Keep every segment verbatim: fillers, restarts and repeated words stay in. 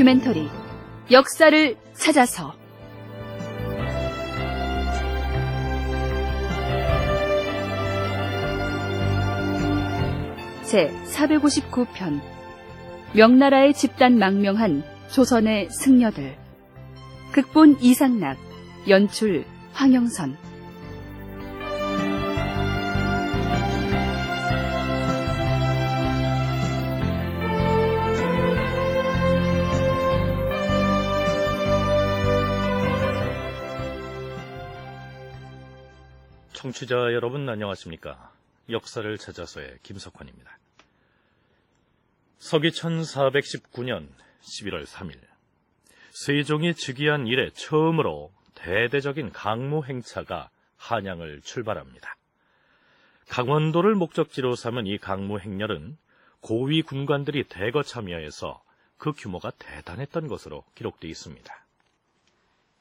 다큐멘터리 역사를 찾아서 제사백오십구 편 명나라의 집단 망명한 조선의 승려들. 극본 이상락, 연출 황영선. 청취자 여러분 안녕하십니까? 역사를 찾아서의 김석환입니다. 서기 천사백십구 년 십일월 삼일, 세종이 즉위한 이래 처음으로 대대적인 강무 행차가 한양을 출발합니다. 강원도를 목적지로 삼은 이 강무 행렬은 고위 군관들이 대거 참여해서 그 규모가 대단했던 것으로 기록되어 있습니다.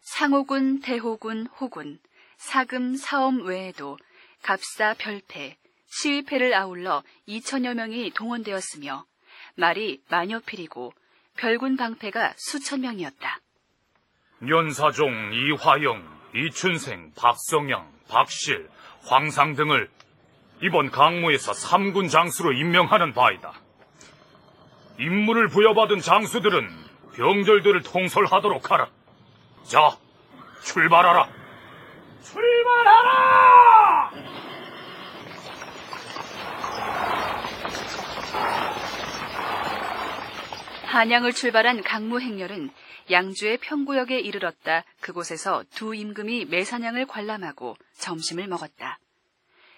상호군, 대호군, 호군, 사금, 사엄 외에도 갑사, 별패, 시위패를 아울러 이천여 명이 동원되었으며 말이 만여필이고 별군 방패가 수천 명이었다. 연사종, 이화영, 이춘생, 박성양, 박실, 황상 등을 이번 강무에서 삼군 장수로 임명하는 바이다. 임무를 부여받은 장수들은 병졸들을 통솔하도록 하라. 자, 출발하라. 출발하라! 한양을 출발한 강무 행렬은 양주의 평구역에 이르렀다. 그곳에서 두 임금이 매산양을 관람하고 점심을 먹었다.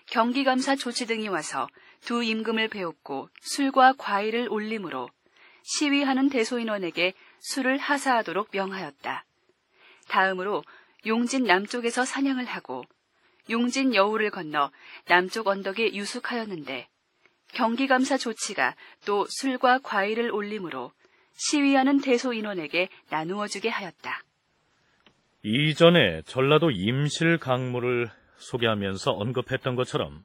경기감사 조치 등이 와서 두 임금을 배웠고 술과 과일을 올림으로 시위하는 대소인원에게 술을 하사하도록 명하였다. 다음으로 용진 남쪽에서 사냥을 하고 용진 여우를 건너 남쪽 언덕에 유숙하였는데 경기감사 조치가 또 술과 과일을 올림으로 시위하는 대소인원에게 나누어주게 하였다. 이전에 전라도 임실 강무를 소개하면서 언급했던 것처럼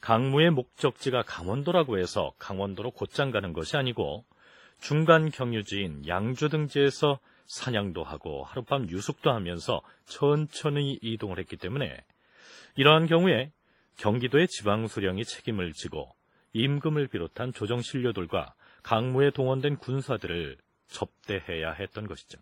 강무의 목적지가 강원도라고 해서 강원도로 곧장 가는 것이 아니고 중간 경유지인 양주 등지에서 사냥도 하고 하룻밤 유숙도 하면서 천천히 이동을 했기 때문에 이러한 경우에 경기도의 지방수령이 책임을 지고 임금을 비롯한 조정신료들과 강무에 동원된 군사들을 접대해야 했던 것이죠.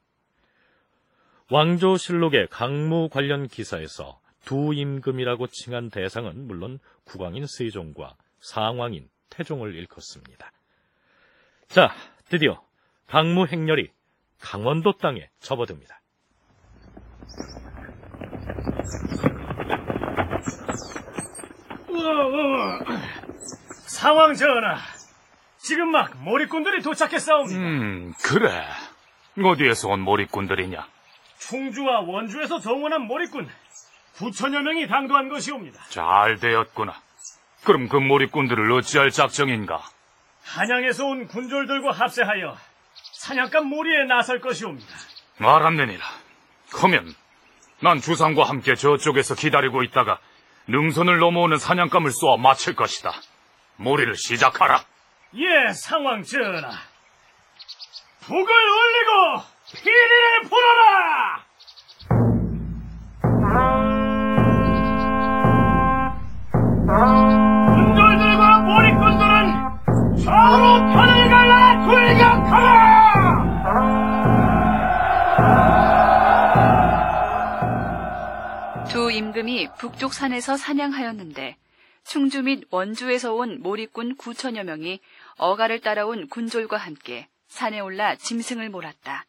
왕조실록의 강무 관련 기사에서 두 임금이라고 칭한 대상은 물론 국왕인 세종과 상왕인 태종을 일컫습니다. 자, 드디어 강무 행렬이 강원도 땅에 접어듭니다. 상황 전하, 지금 막 몰입꾼들이 도착했사옵니다. 음, 그래. 어디에서 온 몰입꾼들이냐? 충주와 원주에서 동원한 몰입꾼 구천여 명이 당도한 것이옵니다. 잘 되었구나. 그럼 그 몰입꾼들을 어찌할 작정인가? 한양에서 온 군졸들과 합세하여 사냥감 몰이에 나설 것이옵니다. 알았느니라. 그러면 난 주상과 함께 저쪽에서 기다리고 있다가 능선을 넘어오는 사냥감을 쏘아 마칠 것이다. 몰이를 시작하라. 예, 상왕 전하. 북을 울리고 피리를 불어라. 군졸들과 몰입꾼들은 좌우로 편을 갈라 돌격하라. 두 임금이 북쪽 산에서 사냥하였는데 충주 및 원주에서 온 몰입꾼 구천여 명이 어가를 따라온 군졸과 함께 산에 올라 짐승을 몰았다.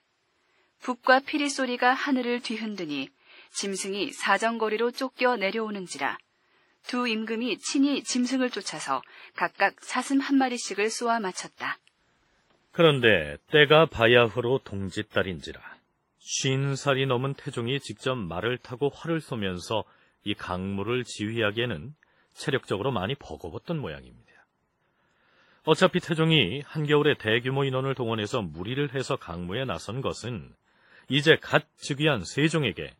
북과 피리 소리가 하늘을 뒤흔드니 짐승이 사정거리로 쫓겨 내려오는지라 두 임금이 친히 짐승을 쫓아서 각각 사슴 한 마리씩을 쏘아 마쳤다. 그런데 때가 바야흐로 동짓달인지라 쉰 살이 넘은 태종이 직접 말을 타고 활을 쏘면서 이 강무를 지휘하기에는 체력적으로 많이 버거웠던 모양입니다. 어차피 태종이 한겨울에 대규모 인원을 동원해서 무리를 해서 강무에 나선 것은 이제 갓 즉위한 세종에게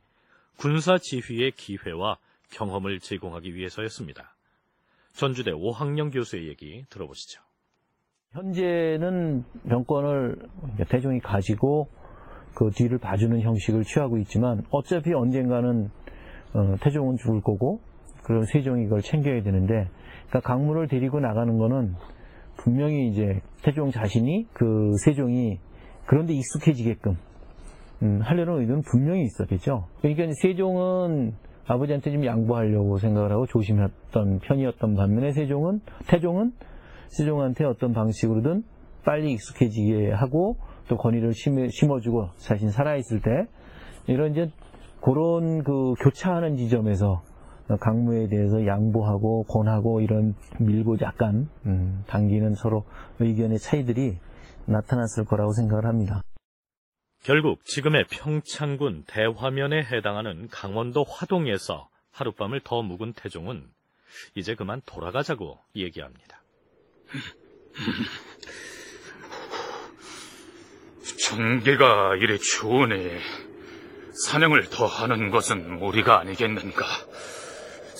군사 지휘의 기회와 경험을 제공하기 위해서였습니다. 전주대 오학령 교수의 얘기 들어보시죠. 현재는 정권을 태종이 가지고 그 뒤를 봐주는 형식을 취하고 있지만 어차피 언젠가는 태종은 죽을 거고 그럼 세종이 이걸 챙겨야 되는데, 그러니까 강무를 데리고 나가는 거는 분명히 이제 태종 자신이 그 세종이 그런데 익숙해지게끔 음, 하려는 의도는 분명히 있었겠죠. 그러니까 세종은 아버지한테 좀 양보하려고 생각을 하고 조심했던 편이었던 반면에 세종은 태종은 세종한테 어떤 방식으로든 빨리 익숙해지게 하고 또 권위를 심어주고 자신 살아있을 때 이런 이제 그런 그 교차하는 지점에서 강무에 대해서 양보하고 권하고 이런 밀고 약간 음, 당기는 서로 의견의 차이들이 나타났을 거라고 생각을 합니다. 결국 지금의 평창군 대화면에 해당하는 강원도 화동에서 하룻밤을 더 묵은 태종은 이제 그만 돌아가자고 얘기합니다. 정계가 이래 좋으니 사냥을 더 하는 것은 무리가 아니겠는가.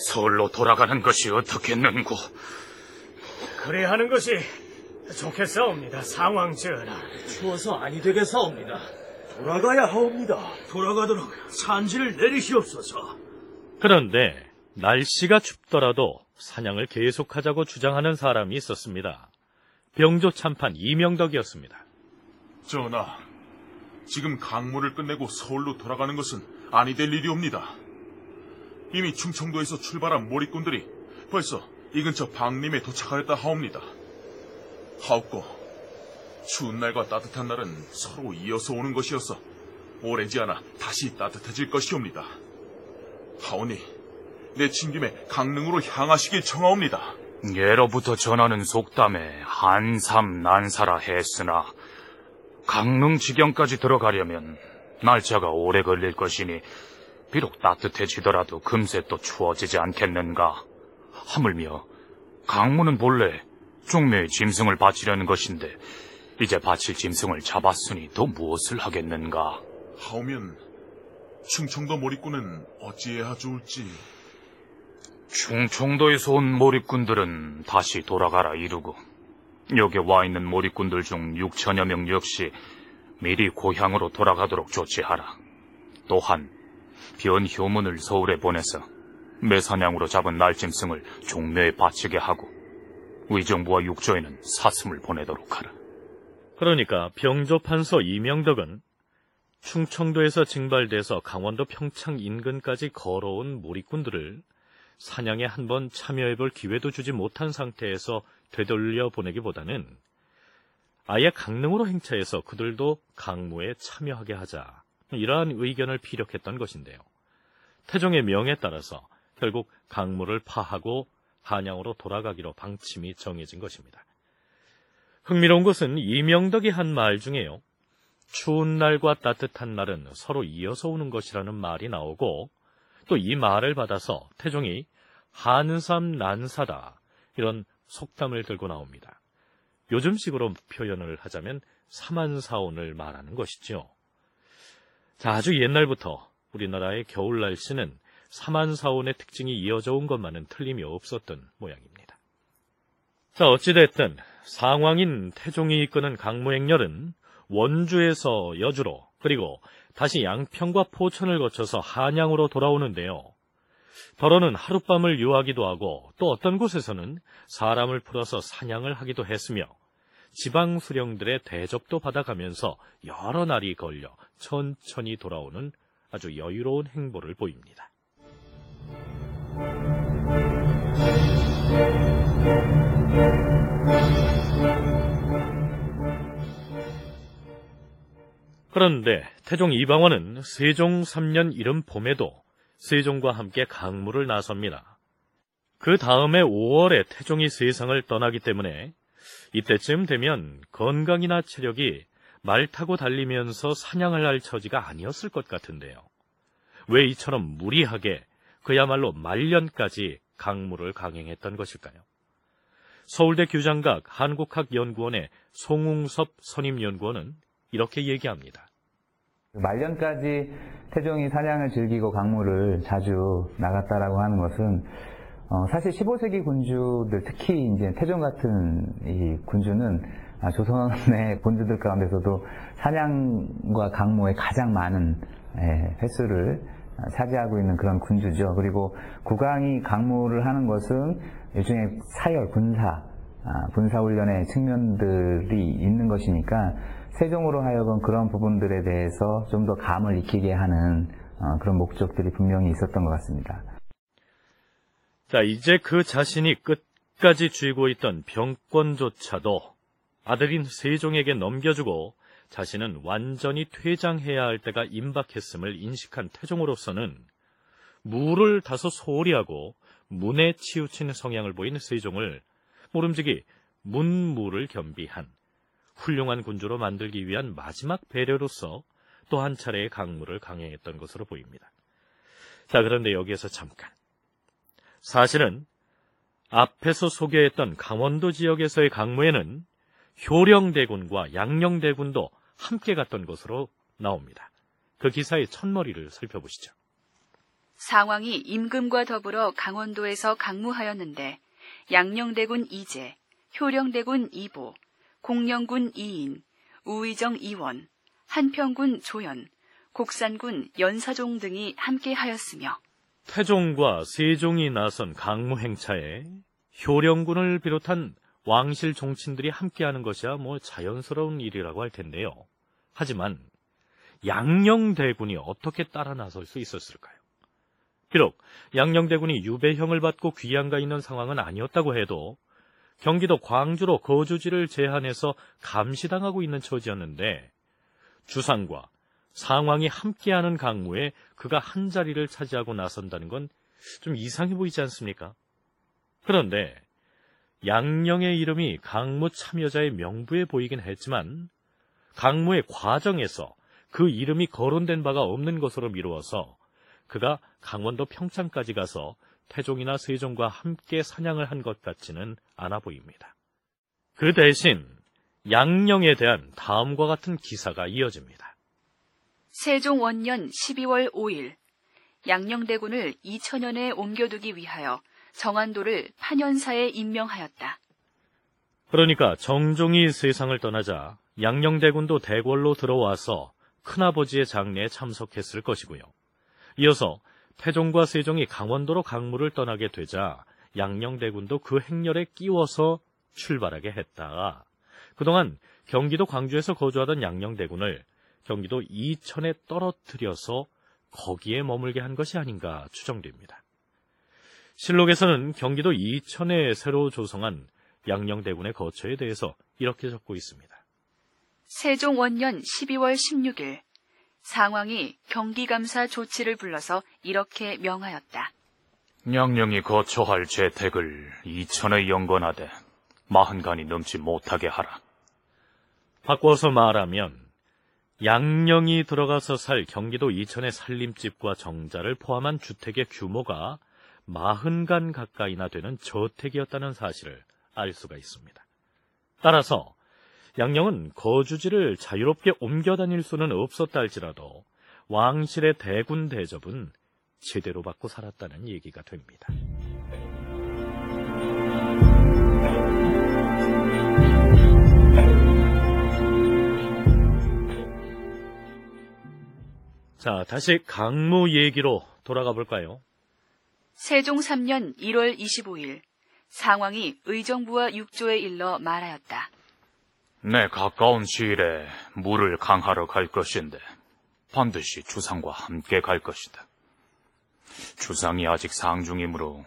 서울로 돌아가는 것이 어떻겠는고. 그래 하는 것이 좋겠사옵니다. 상황 전하. 추워서 아니 되겠사옵니다. 돌아가야 하옵니다. 돌아가도록 산지를 내리시옵소서. 그런데 날씨가 춥더라도 사냥을 계속하자고 주장하는 사람이 있었습니다. 병조 참판 이명덕이었습니다. 전하, 지금 강무를 끝내고 서울로 돌아가는 것은 아니 될 일이옵니다. 이미 충청도에서 출발한 몰입꾼들이 벌써 이 근처 박림에 도착하였다 하옵니다. 하옵고 추운 날과 따뜻한 날은 서로 이어서 오는 것이어서 오래지 않아 다시 따뜻해질 것이옵니다. 하오니 내친 김에 강릉으로 향하시길 청하옵니다. 예로부터 전하는 속담에 한삼 난사라 했으나 강릉 지경까지 들어가려면 날짜가 오래 걸릴 것이니 비록 따뜻해지더라도 금세 또 추워지지 않겠는가. 하물며 강무는 본래 종묘의 짐승을 바치려는 것인데 이제 바칠 짐승을 잡았으니 더 무엇을 하겠는가. 하오면 충청도 몰입꾼은 어찌해야 좋을지. 충청도에서 온 몰입꾼들은 다시 돌아가라 이루고 여기 와 있는 몰입꾼들 중 육천여 명 역시 미리 고향으로 돌아가도록 조치하라. 또한 변효문을 서울에 보내서 매사냥으로 잡은 날짐승을 종묘에 바치게 하고 의정부와 육조에는 사슴을 보내도록 하라. 그러니까 병조판서 이명덕은 충청도에서 징발돼서 강원도 평창 인근까지 걸어온 몰입꾼들을 사냥에 한번 참여해볼 기회도 주지 못한 상태에서 되돌려 보내기보다는 아예 강릉으로 행차해서 그들도 강무에 참여하게 하자, 이러한 의견을 피력했던 것인데요. 태종의 명에 따라서 결국 강무를 파하고 한양으로 돌아가기로 방침이 정해진 것입니다. 흥미로운 것은 이명덕이 한 말 중에요, 추운 날과 따뜻한 날은 서로 이어서 오는 것이라는 말이 나오고 또 이 말을 받아서 태종이 한삼 난사다 이런 속담을 들고 나옵니다. 요즘식으로 표현을 하자면 삼한사온을 말하는 것이죠. 자, 아주 옛날부터 우리나라의 겨울 날씨는 삼한사온의 특징이 이어져 온 것만은 틀림이 없었던 모양입니다. 자, 어찌됐든 상왕인 태종이 이끄는 강무행렬은 원주에서 여주로 그리고 다시 양평과 포천을 거쳐서 한양으로 돌아오는데요. 더러는 하룻밤을 유하기도 하고 또 어떤 곳에서는 사람을 풀어서 사냥을 하기도 했으며 지방 수령들의 대접도 받아가면서 여러 날이 걸려 천천히 돌아오는 아주 여유로운 행보를 보입니다. 그런데 태종 이방원은 세종 삼 년 이른 봄에도 세종과 함께 강무를 나섭니다. 그 다음에 오월에 태종이 세상을 떠나기 때문에 이때쯤 되면 건강이나 체력이 말 타고 달리면서 사냥을 할 처지가 아니었을 것 같은데요. 왜 이처럼 무리하게 그야말로 말년까지 강무를 강행했던 것일까요? 서울대 규장각 한국학연구원의 송웅섭 선임연구원은 이렇게 얘기합니다. 말년까지 태종이 사냥을 즐기고 강무를 자주 나갔다라고 하는 것은 어, 사실 십오 세기 군주들, 특히 이제 태종 같은 이 군주는 아, 조선의 군주들 가운데서도 사냥과 강모에 가장 많은 예, 횟수를 차지하고 있는 그런 군주죠. 그리고 국왕이 강모를 하는 것은 일종의 사열, 군사, 아, 군사훈련의 측면들이 있는 것이니까 세종으로 하여금 그런 부분들에 대해서 좀 더 감을 익히게 하는 어, 그런 목적들이 분명히 있었던 것 같습니다. 자, 이제 그 자신이 끝까지 쥐고 있던 병권조차도 아들인 세종에게 넘겨주고 자신은 완전히 퇴장해야 할 때가 임박했음을 인식한 태종으로서는 무를 다소 소홀히 하고 문에 치우치는 성향을 보인 세종을 모름지기 문무를 겸비한 훌륭한 군주로 만들기 위한 마지막 배려로서 또 한 차례의 강무를 강행했던 것으로 보입니다. 자, 그런데 여기에서 잠깐. 사실은 앞에서 소개했던 강원도 지역에서의 강무에는 효령대군과 양녕대군도 함께 갔던 것으로 나옵니다. 그 기사의 첫머리를 살펴보시죠. 상황이 임금과 더불어 강원도에서 강무하였는데 양녕대군 이재, 효령대군 이보, 공령군 이인, 우의정 이원, 한평군 조연, 곡산군 연사종 등이 함께 하였으며 태종과 세종이 나선 강무 행차에 효령군을 비롯한 왕실 종친들이 함께하는 것이야 뭐 자연스러운 일이라고 할 텐데요. 하지만 양녕대군이 어떻게 따라 나설 수 있었을까요? 비록 양녕대군이 유배형을 받고 귀양가 있는 상황은 아니었다고 해도 경기도 광주로 거주지를 제한해서 감시당하고 있는 처지였는데 주상과 상황이 함께하는 강무에 그가 한자리를 차지하고 나선다는 건 좀 이상해 보이지 않습니까? 그런데 양녕의 이름이 강무 참여자의 명부에 보이긴 했지만 강무의 과정에서 그 이름이 거론된 바가 없는 것으로 미루어서 그가 강원도 평창까지 가서 태종이나 세종과 함께 사냥을 한 것 같지는 않아 보입니다. 그 대신 양녕에 대한 다음과 같은 기사가 이어집니다. 세종 원년 십이월 오일 양녕대군을 이천년에 옮겨두기 위하여 정안도를 판현사에 임명하였다. 그러니까 정종이 세상을 떠나자 양녕대군도 대궐로 들어와서 큰아버지의 장례에 참석했을 것이고요. 이어서 태종과 세종이 강원도로 강무를 떠나게 되자 양녕대군도 그 행렬에 끼워서 출발하게 했다가 그동안 경기도 광주에서 거주하던 양녕대군을 경기도 이천에 떨어뜨려서 거기에 머물게 한 것이 아닌가 추정됩니다. 실록에서는 경기도 이천에 새로 조성한 양녕대군의 거처에 대해서 이렇게 적고 있습니다. 세종 원년 십이월 십육일 상황이 경기감사 조치를 불러서 이렇게 명하였다. 양녕이 거처할 재택을 이천에 연건하되 마흔간이 넘지 못하게 하라. 바꿔서 말하면 양녕이 들어가서 살 경기도 이천의 살림집과 정자를 포함한 주택의 규모가 마흔간 가까이나 되는 저택이었다는 사실을 알 수가 있습니다. 따라서 양녕은 거주지를 자유롭게 옮겨 다닐 수는 없었다 할지라도 왕실의 대군 대접은 제대로 받고 살았다는 얘기가 됩니다. 자, 다시 강무 얘기로 돌아가 볼까요? 세종 삼년 일월 이십오일 상황이 의정부와 육조에 일러 말하였다. 내 가까운 시일에 무를 강하러 갈 것인데 반드시 주상과 함께 갈 것이다. 주상이 아직 상중이므로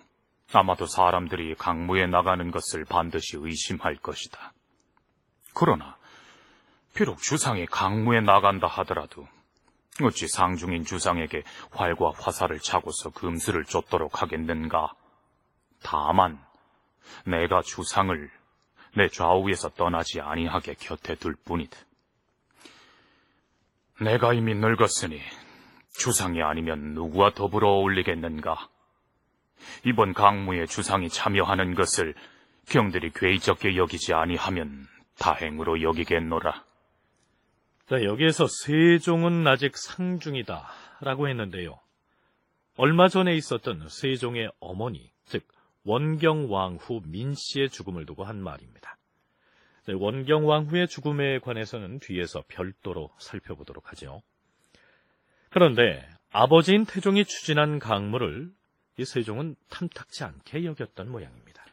아마도 사람들이 강무에 나가는 것을 반드시 의심할 것이다. 그러나 비록 주상이 강무에 나간다 하더라도 어찌 상중인 주상에게 활과 화살을 차고서 금수를 쫓도록 하겠는가. 다만 내가 주상을 내 좌우에서 떠나지 아니하게 곁에 둘 뿐이다. 내가 이미 늙었으니 주상이 아니면 누구와 더불어 어울리겠는가. 이번 강무에 주상이 참여하는 것을 경들이 괴이적게 여기지 아니하면 다행으로 여기겠노라. 자, 여기에서 세종은 아직 상중이다 라고 했는데요. 얼마 전에 있었던 세종의 어머니, 즉 원경왕후 민씨의 죽음을 두고 한 말입니다. 원경왕후의 죽음에 관해서는 뒤에서 별도로 살펴보도록 하죠. 그런데 아버지인 태종이 추진한 강물을 이 세종은 탐탁지 않게 여겼던 모양입니다.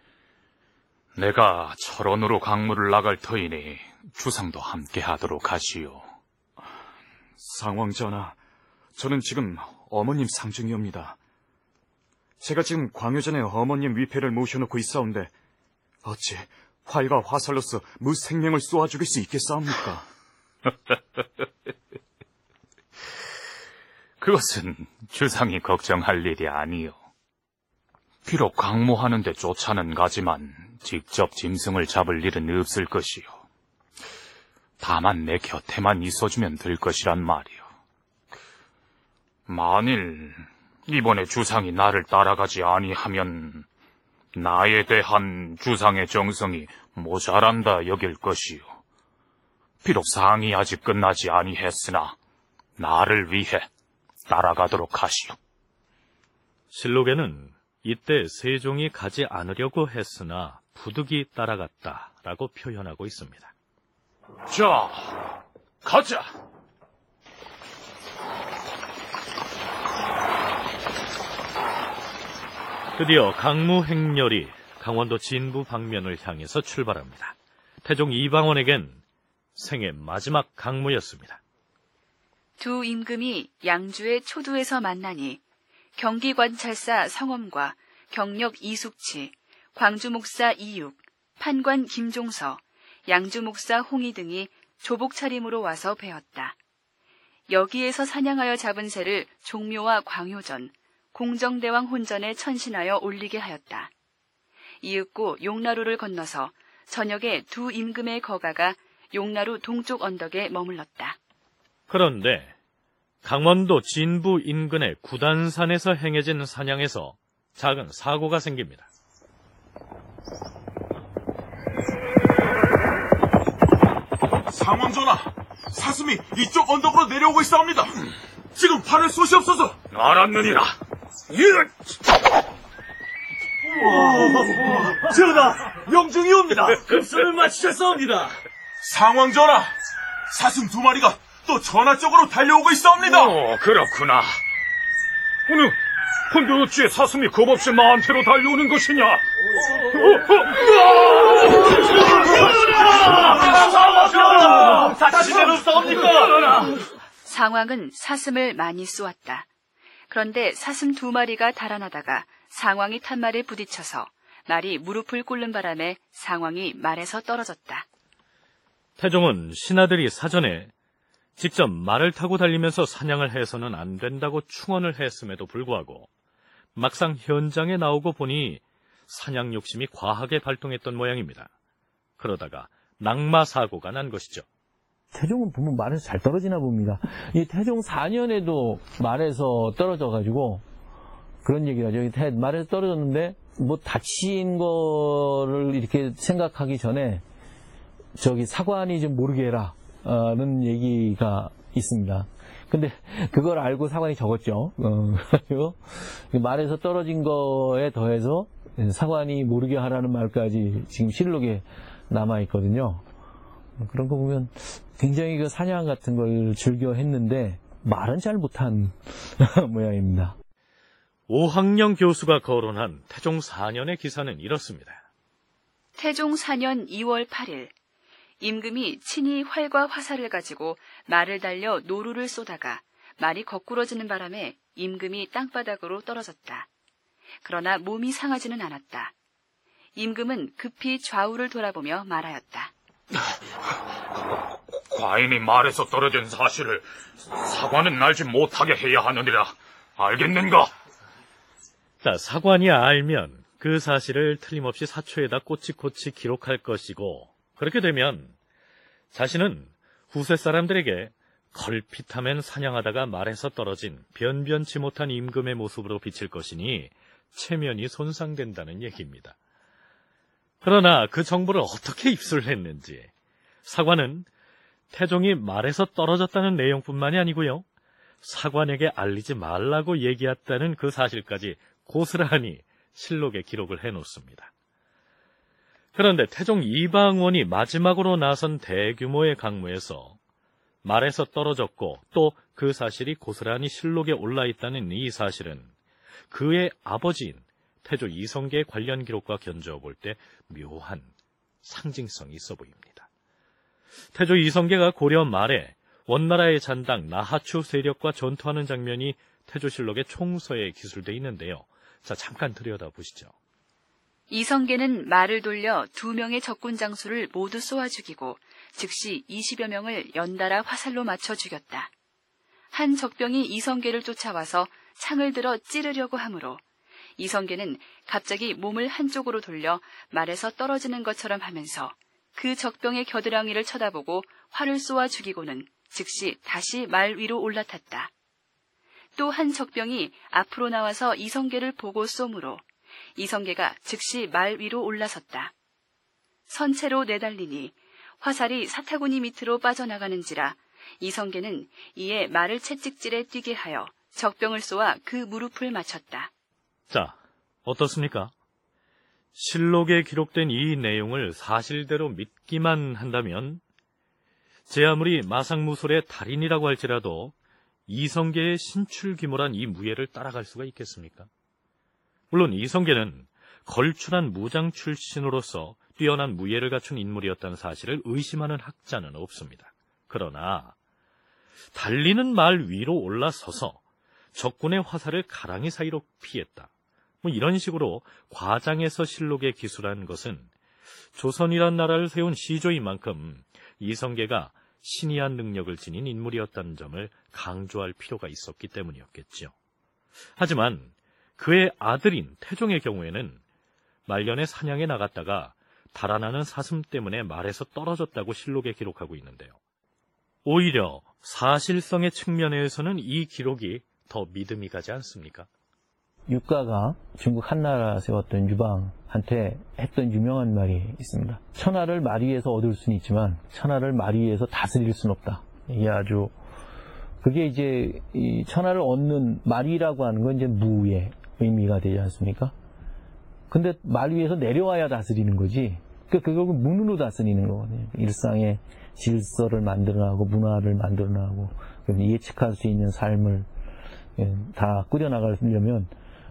내가 철원으로 강물을 나갈 터이니 주상도 함께 하도록 하시오. 상왕 전하, 저는 지금 어머님 상중이옵니다. 제가 지금 광유전에 어머님 위패를 모셔놓고 있사온데 어찌 활과 화살로서 무 생명을 쏘아 죽일 수 있겠사옵니까? 그것은 주상이 걱정할 일이 아니오. 비록 강모하는 데 쫓아는 가지만 직접 짐승을 잡을 일은 없을 것이오. 다만 내 곁에만 있어주면 될 것이란 말이오. 만일 이번에 주상이 나를 따라가지 아니하면 나에 대한 주상의 정성이 모자란다 여길 것이요. 비록 상이 아직 끝나지 아니했으나 나를 위해 따라가도록 하시오. 실록에는 이때 세종이 가지 않으려고 했으나 부득이 따라갔다라고 표현하고 있습니다. 자, 가자! 드디어 강무 행렬이 강원도 진부 방면을 향해서 출발합니다. 태종 이방원에겐 생애 마지막 강무였습니다. 두 임금이 양주의 초두에서 만나니 경기관찰사 성엄과 경력 이숙치, 광주목사 이육, 판관 김종서, 양주목사 홍희 등이 조복 차림으로 와서 배웠다. 여기에서 사냥하여 잡은 새를 종묘와 광효전, 공정대왕 혼전에 천신하여 올리게 하였다. 이윽고 용나루를 건너서 저녁에 두 임금의 거가가 용나루 동쪽 언덕에 머물렀다. 그런데 강원도 진부 인근의 구단산에서 행해진 사냥에서 작은 사고가 생깁니다. 상왕 전하, 사슴이 이쪽 언덕으로 내려오고 있사옵니다. 지금 발을 쏘시옵소서. 알았느니라. 전하, 명중이옵니다. 급선을 마치셨사옵니다. 상왕 전하, 사슴 두 마리가 또 전하 쪽으로 달려오고 있사옵니다. 어, 그렇구나. 오늘 근데 어찌 사슴이 겁없이 마음대로 달려오는 것이냐? 상왕 전하, 다시 내놓사옵니까? 상왕은 사슴을 많이 쏘았다. 그런데 사슴 두 마리가 달아나다가 상왕이 탄 말에 부딪혀서 말이 무릎을 꿇는 바람에 상왕이 말에서 떨어졌다. 태종은 신하들이 사전에 직접 말을 타고 달리면서 사냥을 해서는 안 된다고 충언을 했음에도 불구하고 막상 현장에 나오고 보니 사냥 욕심이 과하게 발동했던 모양입니다. 그러다가 낙마 사고가 난 것이죠. 태종은 보면 말에서 잘 떨어지나 봅니다. 이 태종 사 년에도 말에서 떨어져가지고 그런 얘기가 하죠. 말에서 떨어졌는데 뭐 다친 거를 이렇게 생각하기 전에 저기 사관이 좀 모르게 해라는 얘기가 있습니다. 근데 그걸 알고 사관이 적었죠. 그리고 말에서 떨어진 거에 더해서 사관이 모르게 하라는 말까지 지금 실록에 남아 있거든요. 그런 거 보면 굉장히 그 사냥 같은 걸 즐겨 했는데 말은 잘 못한 모양입니다. 오학령 교수가 거론한 태종 사 년의 기사는 이렇습니다. 태종 사 년 이월 팔일 임금이 친히 활과 화살을 가지고 말을 달려 노루를 쏘다가 말이 거꾸러지는 바람에 임금이 땅바닥으로 떨어졌다. 그러나 몸이 상하지는 않았다. 임금은 급히 좌우를 돌아보며 말하였다. 과인이 말에서 떨어진 사실을 사관은 알지 못하게 해야 하느니라. 알겠는가? 자, 사관이 알면 그 사실을 틀림없이 사초에다 꼬치꼬치 기록할 것이고 그렇게 되면 자신은 후세 사람들에게 걸핏하면 사냥하다가 말에서 떨어진 변변치 못한 임금의 모습으로 비칠 것이니 체면이 손상된다는 얘기입니다. 그러나 그 정보를 어떻게 입수를 했는지 사관은 태종이 말에서 떨어졌다는 내용뿐만이 아니고요. 사관에게 알리지 말라고 얘기했다는 그 사실까지 고스란히 실록에 기록을 해놓습니다. 그런데 태종 이방원이 마지막으로 나선 대규모의 강무에서 말에서 떨어졌고 또 그 사실이 고스란히 실록에 올라있다는 이 사실은 그의 아버지인 태조 이성계의 관련 기록과 견주어 볼 때 묘한 상징성이 있어 보입니다. 태조 이성계가 고려 말에 원나라의 잔당 나하추 세력과 전투하는 장면이 태조실록의 총서에 기술되어 있는데요. 자, 잠깐 들여다보시죠. 이성계는 말을 돌려 두 명의 적군 장수를 모두 쏘아 죽이고 즉시 이십여 명을 연달아 화살로 맞춰 죽였다. 한 적병이 이성계를 쫓아와서 창을 들어 찌르려고 하므로 이성계는 갑자기 몸을 한쪽으로 돌려 말에서 떨어지는 것처럼 하면서 그 적병의 겨드랑이를 쳐다보고 활을 쏘아 죽이고는 즉시 다시 말 위로 올라탔다. 또 한 적병이 앞으로 나와서 이성계를 보고 쏘므로 이성계가 즉시 말 위로 올라섰다. 선체로 내달리니 화살이 사타구니 밑으로 빠져나가는지라 이성계는 이에 말을 채찍질에 뛰게 하여 적병을 쏘아 그 무릎을 맞췄다. 자, 어떻습니까? 실록에 기록된 이 내용을 사실대로 믿기만 한다면 제 아무리 마상무술의 달인이라고 할지라도 이성계의 신출귀몰한 이 무예를 따라갈 수가 있겠습니까? 물론 이성계는 걸출한 무장 출신으로서 뛰어난 무예를 갖춘 인물이었다는 사실을 의심하는 학자는 없습니다. 그러나 달리는 말 위로 올라서서 적군의 화살을 가랑이 사이로 피했다. 뭐 이런 식으로 과장해서 실록에 기술한 것은 조선이란 나라를 세운 시조인 만큼 이성계가 신이한 능력을 지닌 인물이었다는 점을 강조할 필요가 있었기 때문이었겠지요. 하지만 그의 아들인 태종의 경우에는 말년에 사냥에 나갔다가 달아나는 사슴 때문에 말에서 떨어졌다고 실록에 기록하고 있는데요. 오히려 사실성의 측면에서는 이 기록이 더 믿음이 가지 않습니까? 유가가 중국 한나라 세웠던 유방한테 했던 유명한 말이 있습니다. 천하를 말 위에서 얻을 수는 있지만 천하를 말 위에서 다스릴 수는 없다. 이게 아주 그게 이제 이 천하를 얻는 말이라고 하는 건 이제 무의 의미가 되지 않습니까? 근데 말 위에서 내려와야 다스리는 거지. 그러니까 결국은 문으로 다스리는 거거든요. 일상의 질서를 만들어나가고 문화를 만들어나가고 예측할 수 있는 삶을 다 꾸려나가려면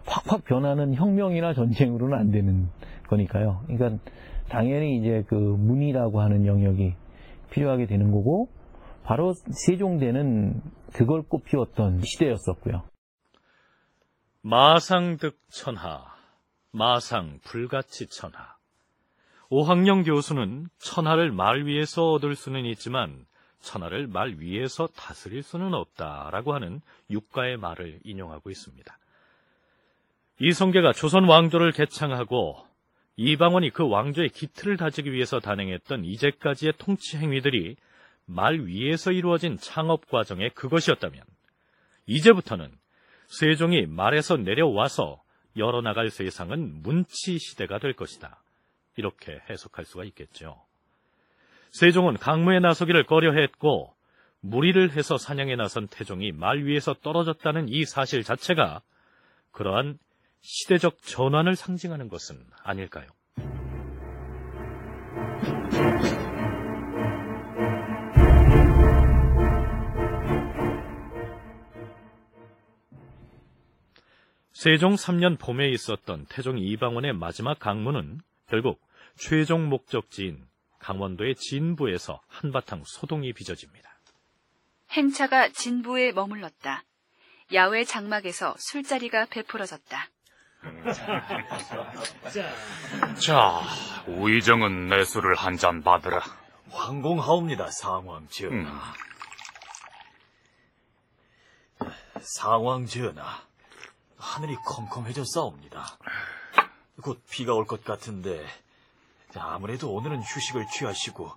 확확 변하는 혁명이나 전쟁으로는 안 되는 거니까요. 그러니까 당연히 이제 그 문이라고 하는 영역이 필요하게 되는 거고 바로 세종대는 그걸 꽃피웠던 시대였었고요. 마상득천하, 마상불가치천하. 오학령 교수는 천하를 말 위에서 얻을 수는 있지만 천하를 말 위에서 다스릴 수는 없다라고 하는 육가의 말을 인용하고 있습니다. 이성계가 조선 왕조를 개창하고 이방원이 그 왕조의 기틀을 다지기 위해서 단행했던 이제까지의 통치 행위들이 말 위에서 이루어진 창업 과정의 그것이었다면 이제부터는 세종이 말에서 내려와서 열어나갈 세상은 문치 시대가 될 것이다. 이렇게 해석할 수가 있겠죠. 세종은 강무에 나서기를 꺼려했고 무리를 해서 사냥에 나선 태종이 말 위에서 떨어졌다는 이 사실 자체가 그러한 시대적 전환을 상징하는 것은 아닐까요? 세종 삼 년 봄에 있었던 태종 이방원의 마지막 강무는 결국 최종 목적지인 강원도의 진부에서 한바탕 소동이 빚어집니다. 행차가 진부에 머물렀다. 야외 장막에서 술자리가 베풀어졌다. 자, 우의정은 내 술을 한 잔 받으라. 황공하옵니다, 상왕전하. 음. 상왕전하, 하늘이 컴컴해졌사옵니다. 곧 비가 올 것 같은데 아무래도 오늘은 휴식을 취하시고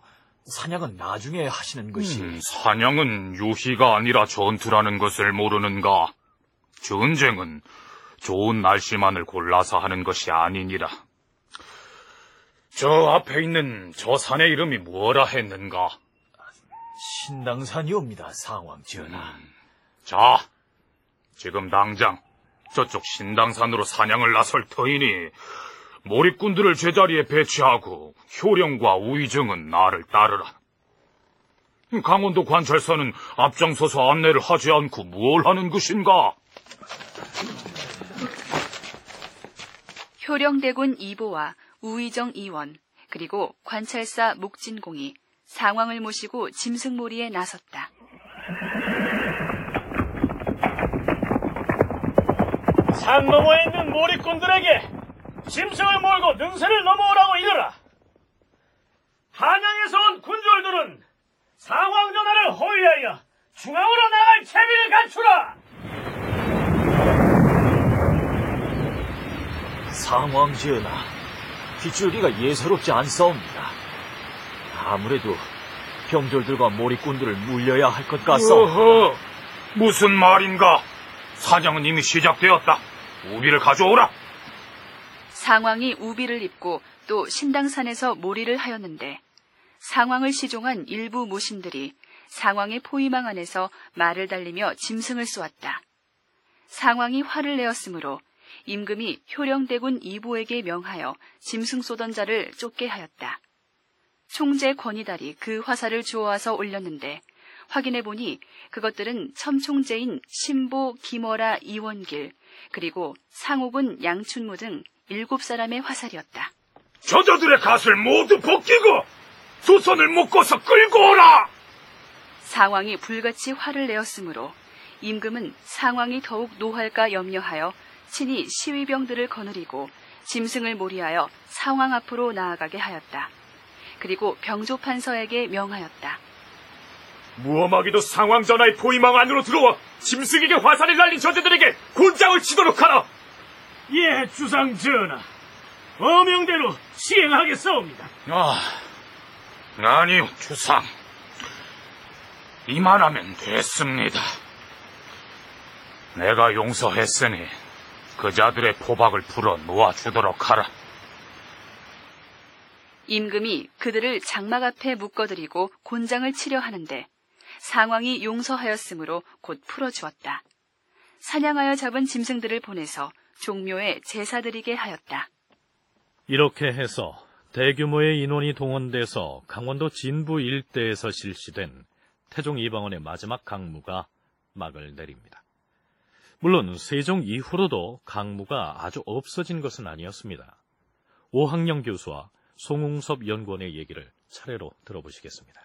사냥은 나중에 하시는 것이... 음, 사냥은 유희가 아니라 전투라는 것을 모르는가? 전쟁은 좋은 날씨만을 골라서 하는 것이 아니니라. 저 앞에 있는 저 산의 이름이 뭐라 했는가? 신당산이옵니다, 상왕전하. 음. 자, 지금 당장 저쪽 신당산으로 사냥을 나설 터이니 몰입군들을 제자리에 배치하고 효령과 우의정은 나를 따르라. 강원도 관찰사는 앞장서서 안내를 하지 않고 뭘 하는 것인가? 효령대군 이보와 우의정 이원 그리고 관찰사 목진공이 상황을 모시고 짐승몰이에 나섰다. 산 너머에 있는 몰입꾼들에게 짐승을 몰고 능선을 넘어오라고 이르라. 한양에서 온 군졸들은 상황 전화를 호위하여 중앙으로 나갈 채비를 갖추라. 상황 전하, 뒷줄기가 예사롭지 않사옵니다. 아무래도 병졸들과 몰입꾼들을 물려야 할 것 같사옵니다. 무슨 말인가? 사냥은 이미 시작되었다. 우비를 가져오라. 상황이 우비를 입고 또 신당산에서 몰이를 하였는데 상황을 시종한 일부 모신들이 상황의 포위망 안에서 말을 달리며 짐승을 쏘았다. 상황이 화를 내었으므로 임금이 효령대군 이보에게 명하여 짐승 쏘던 자를 쫓게 하였다. 총재 권이달이 그 화살을 주워와서 올렸는데 확인해보니 그것들은 첨총재인 신보, 김어라, 이원길, 그리고 상옥은 양춘무 등 일곱 사람의 화살이었다. 저자들의 갓을 모두 벗기고 두 손을 묶어서 끌고 오라! 상황이 불같이 화를 내었으므로 임금은 상황이 더욱 노할까 염려하여 친히 시위병들을 거느리고 짐승을 몰이하여 상황 앞으로 나아가게 하였다. 그리고 병조판서에게 명하였다. 무엄하게도 상황전하의 포위망 안으로 들어와 짐승에게 화살을 날린 저자들에게 곤장을 치도록 하라. 예, 주상전하. 어명대로 시행하겠사옵니다. 아, 아니요, 주상. 이만하면 됐습니다. 내가 용서했으니 그자들의 포박을 풀어 놓아주도록 하라. 임금이 그들을 장막 앞에 묶어들이고 곤장을 치려 하는데 상황이 용서하였으므로 곧 풀어주었다. 사냥하여 잡은 짐승들을 보내서 종묘에 제사드리게 하였다. 이렇게 해서 대규모의 인원이 동원돼서 강원도 진부 일대에서 실시된 태종 이방원의 마지막 강무가 막을 내립니다. 물론 세종 이후로도 강무가 아주 없어진 것은 아니었습니다. 오학령 교수와 송웅섭 연구원의 얘기를 차례로 들어보시겠습니다.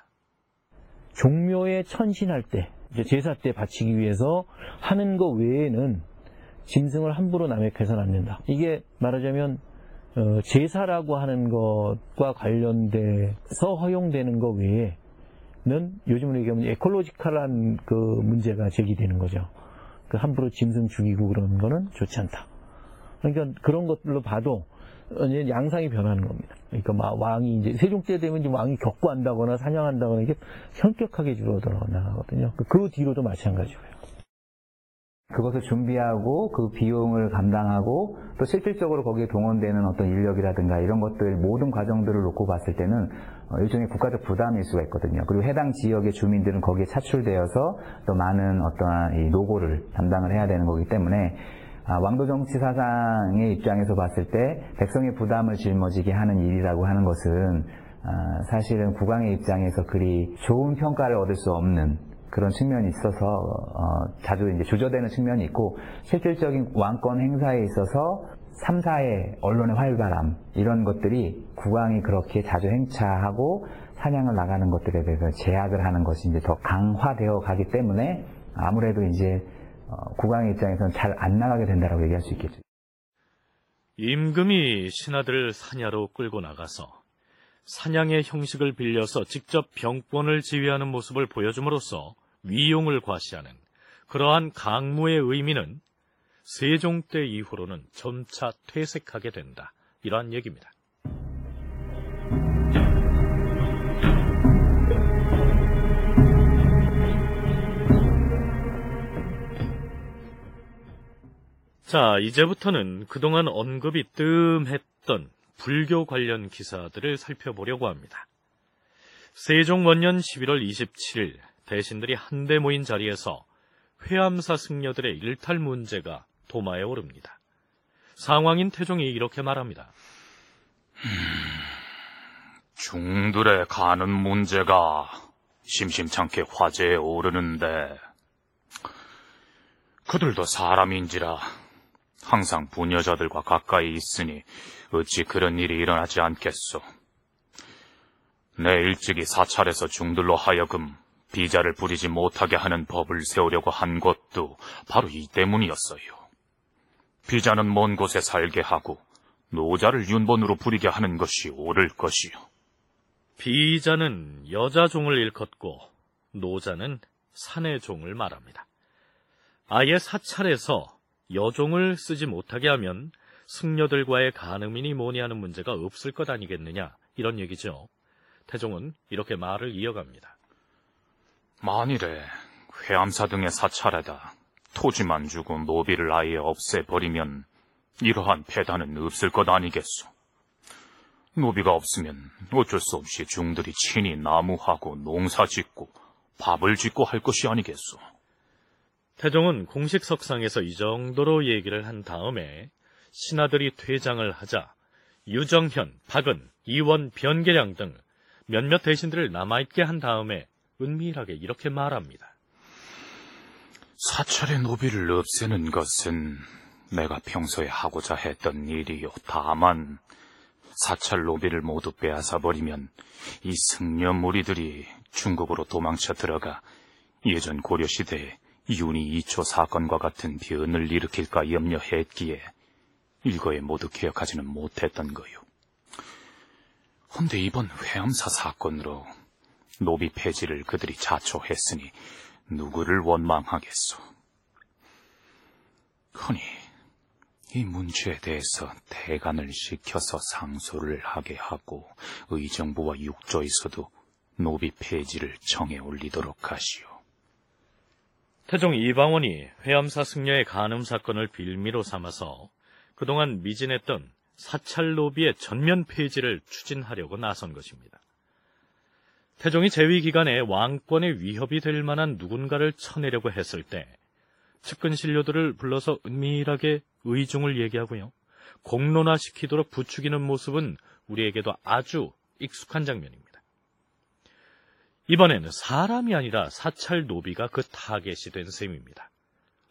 종묘에 천신할 때, 이제 제사 때 바치기 위해서 하는 것 외에는 짐승을 함부로 남획해서는 안 된다. 이게 말하자면 제사라고 하는 것과 관련돼서 허용되는 것 외에는 요즘으로 얘기하면 에콜로지컬한 그 문제가 제기되는 거죠. 그 함부로 짐승 죽이고 그런 거는 좋지 않다. 그러니까 그런 것들로 봐도 양상이 변하는 겁니다. 그러니까 막 왕이 이제 세종 때 되면 이제 왕이 격구한다거나 사냥한다거나 이게 현격하게 줄어들어 나가거든요. 그 뒤로도 마찬가지고요. 그것을 준비하고 그 비용을 감당하고 또 실질적으로 거기에 동원되는 어떤 인력이라든가 이런 것들 모든 과정들을 놓고 봤을 때는 일종의 국가적 부담일 수가 있거든요. 그리고 해당 지역의 주민들은 거기에 차출되어서 또 많은 어떠한 이 노고를 담당을 해야 되는 거기 때문에 아, 왕도정치 사상의 입장에서 봤을 때 백성의 부담을 짊어지게 하는 일이라고 하는 것은 아, 사실은 국왕의 입장에서 그리 좋은 평가를 얻을 수 없는 그런 측면이 있어서 어, 자주 이제 조저되는 측면이 있고 실질적인 왕권 행사에 있어서 삼 사의 언론의 활바람 이런 것들이 국왕이 그렇게 자주 행차하고 사냥을 나가는 것들에 대해서 제약을 하는 것이 이제 더 강화되어 가기 때문에 아무래도 이제 어, 국왕의 입장에서는 잘 안 나가게 된다라고 얘기할 수 있겠죠. 임금이 신하들을 사냐로 끌고 나가서 사냥의 형식을 빌려서 직접 병권을 지휘하는 모습을 보여줌으로써 위용을 과시하는 그러한 강무의 의미는 세종 때 이후로는 점차 퇴색하게 된다. 이러한 얘기입니다. 자, 이제부터는 그동안 언급이 뜸했던 불교 관련 기사들을 살펴보려고 합니다. 세종 원년 십일월 이십칠일 대신들이 한데 모인 자리에서 회암사 승려들의 일탈 문제가 도마에 오릅니다. 상황인 태종이 이렇게 말합니다. 음, 중들의 가는 문제가 심심찮게 화제에 오르는데 그들도 사람인지라 항상 부녀자들과 가까이 있으니 어찌 그런 일이 일어나지 않겠소. 내 일찍이 사찰에서 중들로 하여금 비자를 부리지 못하게 하는 법을 세우려고 한 것도 바로 이 때문이었어요. 비자는 먼 곳에 살게 하고 노자를 윤번으로 부리게 하는 것이 옳을 것이요. 비자는 여자종을 일컫고 노자는 산의 종을 말합니다. 아예 사찰에서 여종을 쓰지 못하게 하면 승려들과의 간음이니 뭐니 하는 문제가 없을 것 아니겠느냐, 이런 얘기죠. 태종은 이렇게 말을 이어갑니다. 만일에 회암사 등의 사찰에다 토지만 주고 노비를 아예 없애버리면 이러한 폐단은 없을 것 아니겠소. 노비가 없으면 어쩔 수 없이 중들이 친히 나무하고 농사짓고 밥을 짓고 할 것이 아니겠소. 태종은 공식석상에서 이 정도로 얘기를 한 다음에 신하들이 퇴장을 하자 유정현, 박은, 이원, 변계량 등 몇몇 대신들을 남아있게 한 다음에 은밀하게 이렇게 말합니다. 사찰의 노비를 없애는 것은 내가 평소에 하고자 했던 일이요. 다만 사찰 노비를 모두 빼앗아버리면 이 승려 무리들이 중국으로 도망쳐 들어가 예전 고려시대에 윤희 이초 사건과 같은 변을 일으킬까 염려했기에 일거에 모두 기억하지는 못했던 거요. 헌데 이번 회암사 사건으로 노비 폐지를 그들이 자초했으니 누구를 원망하겠소. 허니 이 문제에 대해서 대간을 시켜서 상소를 하게 하고 의정부와 육조에서도 노비 폐지를 정해 올리도록 하시오. 태종 이방원이 회암사 승려의 간음 사건을 빌미로 삼아서 그동안 미진했던 사찰 노비의 전면 폐지를 추진하려고 나선 것입니다. 태종이 재위 기간에 왕권의 위협이 될 만한 누군가를 쳐내려고 했을 때 측근 신료들을 불러서 은밀하게 의중을 얘기하고요, 공론화시키도록 부추기는 모습은 우리에게도 아주 익숙한 장면입니다. 이번에는 사람이 아니라 사찰 노비가 그 타겟이 된 셈입니다.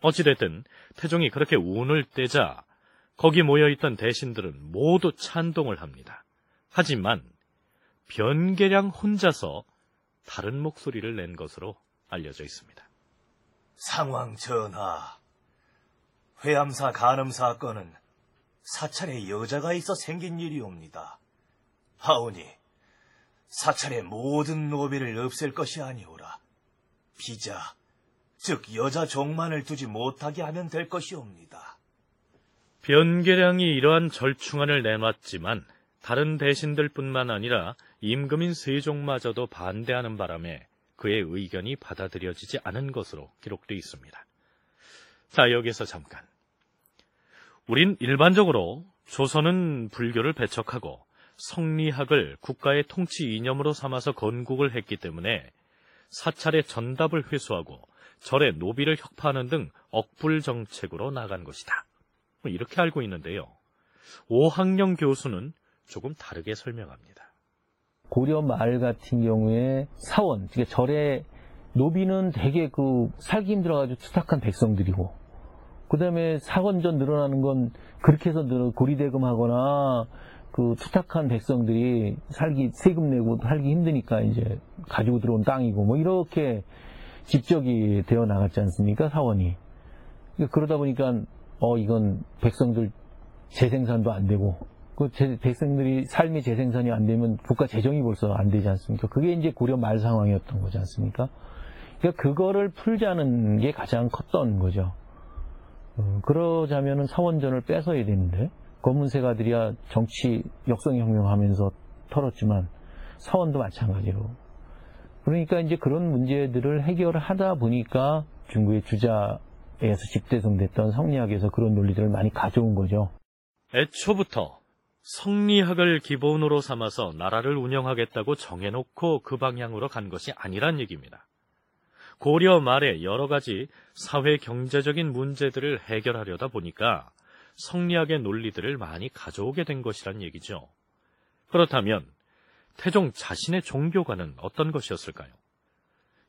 어찌됐든 태종이 그렇게 운을 떼자 거기 모여있던 대신들은 모두 찬동을 합니다. 하지만 변계량 혼자서 다른 목소리를 낸 것으로 알려져 있습니다. 상왕 전하, 회암사 간음 사건은 사찰에 여자가 있어 생긴 일이옵니다. 하오니 사찰의 모든 노비를 없앨 것이 아니오라 비자, 즉 여자 종만을 두지 못하게 하면 될 것이옵니다. 변계량이 이러한 절충안을 내놨지만 다른 대신들뿐만 아니라 임금인 세종마저도 반대하는 바람에 그의 의견이 받아들여지지 않은 것으로 기록되어 있습니다. 자, 여기서 잠깐. 우린 일반적으로 조선은 불교를 배척하고 성리학을 국가의 통치 이념으로 삼아서 건국을 했기 때문에 사찰의 전답을 회수하고 절의 노비를 혁파하는 등 억불 정책으로 나간 것이다, 이렇게 알고 있는데요. 오학령 교수는 조금 다르게 설명합니다. 고려 말 같은 경우에 사원, 그러니까 절의 노비는 되게 그 살기 힘들어가지고 추탁한 백성들이고, 그 다음에 사원전 늘어나는 건 그렇게 해서 고리대금하거나 그 추탁한 백성들이 살기 세금 내고 살기 힘드니까 이제 가지고 들어온 땅이고 뭐 이렇게 집적이 되어 나갔지 않습니까, 사원이. 그러니까 그러다 보니까 어 이건 백성들 재생산도 안 되고, 그 제, 백성들이 삶이 재생산이 안 되면 국가 재정이 벌써 안 되지 않습니까? 그게 이제 고려 말 상황이었던 거지 않습니까? 그러니까 그거를 풀자는 게 가장 컸던 거죠. 어, 그러자면은 사원전을 뺏어야 되는데 검은세가들이야 정치 역성혁명하면서 털었지만 사원도 마찬가지로. 그러니까 이제 그런 문제들을 해결하다 보니까 중국의 주자에서 집대성됐던 성리학에서 그런 논리들을 많이 가져온 거죠. 애초부터 성리학을 기본으로 삼아서 나라를 운영하겠다고 정해놓고 그 방향으로 간 것이 아니란 얘기입니다. 고려 말에 여러 가지 사회 경제적인 문제들을 해결하려다 보니까 성리학의 논리들을 많이 가져오게 된 것이란 얘기죠. 그렇다면 태종 자신의 종교관은 어떤 것이었을까요?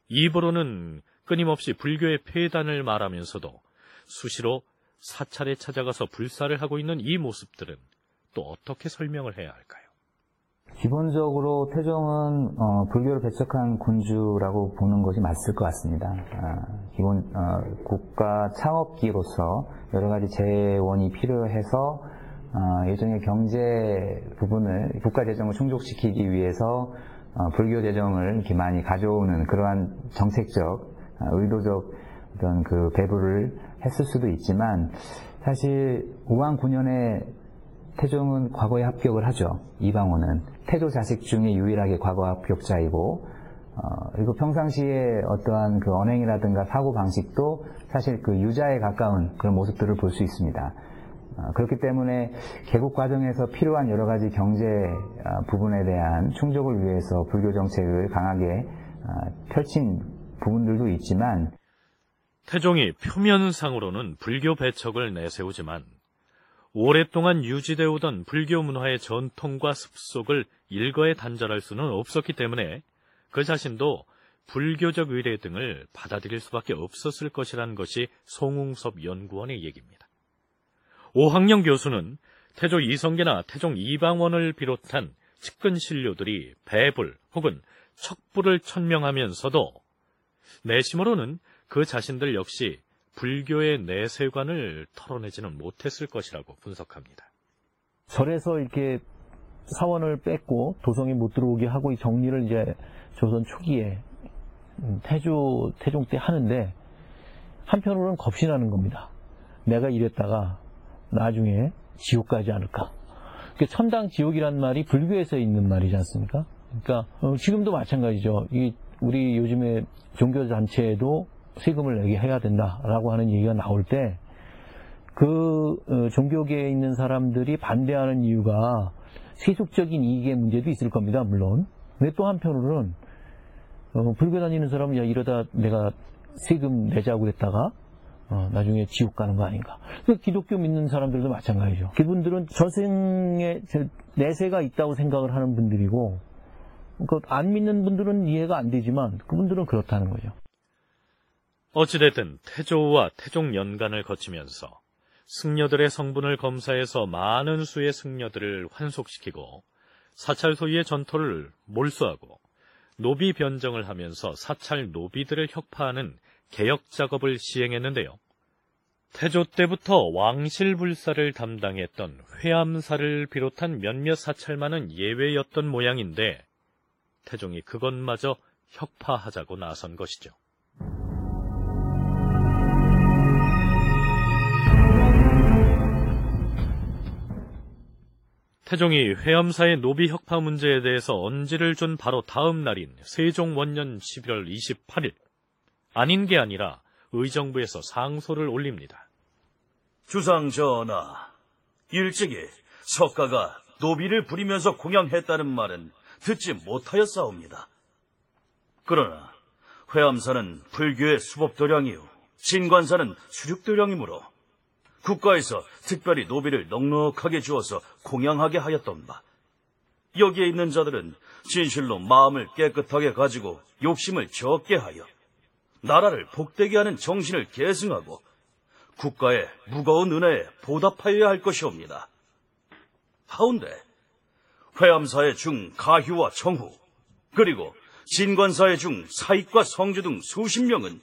입으로는 끊임없이 불교의 폐단을 말하면서도 수시로 사찰에 찾아가서 불사를 하고 있는 이 모습들은 또 어떻게 설명을 해야 할까요? 기본적으로 태종은 어, 불교를 배척한 군주라고 보는 것이 맞을 것 같습니다. 아, 기본 어, 국가 창업기로서 여러 가지 재원이 필요해서 어, 일종의 경제 부분을 국가 재정을 충족시키기 위해서 어, 불교 재정을 이렇게 많이 가져오는 그러한 정책적 어, 의도적 그런 그 배부를 했을 수도 있지만 사실 오왕 구년에 태종은 과거에 합격을 하죠. 이방원은 태조 자식 중에 유일하게 과거 합격자이고 어, 그리고 평상시에 어떠한 그 언행이라든가 사고 방식도 사실 그 유자에 가까운 그런 모습들을 볼 수 있습니다. 어, 그렇기 때문에 개국 과정에서 필요한 여러 가지 경제 어, 부분에 대한 충족을 위해서 불교 정책을 강하게 어, 펼친 부분들도 있지만 태종이 표면상으로는 불교 배척을 내세우지만 오랫동안 유지되어 오던 불교 문화의 전통과 습속을 일거에 단절할 수는 없었기 때문에 그 자신도 불교적 의례 등을 받아들일 수밖에 없었을 것이라는 것이 송웅섭 연구원의 얘기입니다. 오학령 교수는 태조 이성계나 태종 이방원을 비롯한 측근 신료들이 배불 혹은 척불을 천명하면서도 내심으로는 그 자신들 역시 불교의 내세관을 털어내지는 못했을 것이라고 분석합니다. 절에서 이렇게 사원을 뺐고 도성이 못 들어오게 하고 이 정리를 이제 조선 초기에 태조 태종 때 하는데 한편으로는 겁신하는 겁니다. 내가 이랬다가 나중에 지옥 가지 않을까. 그러니까 천당 지옥이란 말이 불교에서 있는 말이지 않습니까? 그러니까 어, 지금도 마찬가지죠. 이 우리 요즘에 종교 단체에도 세금을 내게 해야 된다라고 하는 얘기가 나올 때 그 종교계에 있는 사람들이 반대하는 이유가 세속적인 이익의 문제도 있을 겁니다. 물론. 근데 또 한편으로는 어, 불교 다니는 사람은 야 이러다 내가 세금 내자고 그랬다가 어, 나중에 지옥 가는 거 아닌가. 그 기독교 믿는 사람들도 마찬가지죠. 그분들은 저승에 내세가 있다고 생각을 하는 분들이고 그 안 믿는 분들은 이해가 안 되지만 그분들은 그렇다는 거죠. 어찌됐든 태조와 태종 연간을 거치면서 승려들의 성분을 검사해서 많은 수의 승려들을 환속시키고 사찰 소유의 전토를 몰수하고 노비 변정을 하면서 사찰 노비들을 혁파하는 개혁 작업을 시행했는데요. 태조 때부터 왕실불사를 담당했던 회암사를 비롯한 몇몇 사찰만은 예외였던 모양인데 태종이 그것마저 혁파하자고 나선 것이죠. 태종이 회암사의 노비 혁파 문제에 대해서 언지를 준 바로 다음 날인 세종 원년 십일월 이십팔일, 아닌 게 아니라 의정부에서 상소를 올립니다. 주상 전하, 일찍이 석가가 노비를 부리면서 공양했다는 말은 듣지 못하였사옵니다. 그러나 회암사는 불교의 수법도량이요, 진관사는 수륙도량이므로 국가에서 특별히 노비를 넉넉하게 주어서 공양하게 하였던바. 여기에 있는 자들은 진실로 마음을 깨끗하게 가지고 욕심을 적게 하여 나라를 복되게 하는 정신을 계승하고 국가의 무거운 은혜에 보답하여야 할 것이옵니다. 하운데 회암사의 중 가휴와 정후 그리고 진관사의 중 사익과 성주 등 수십 명은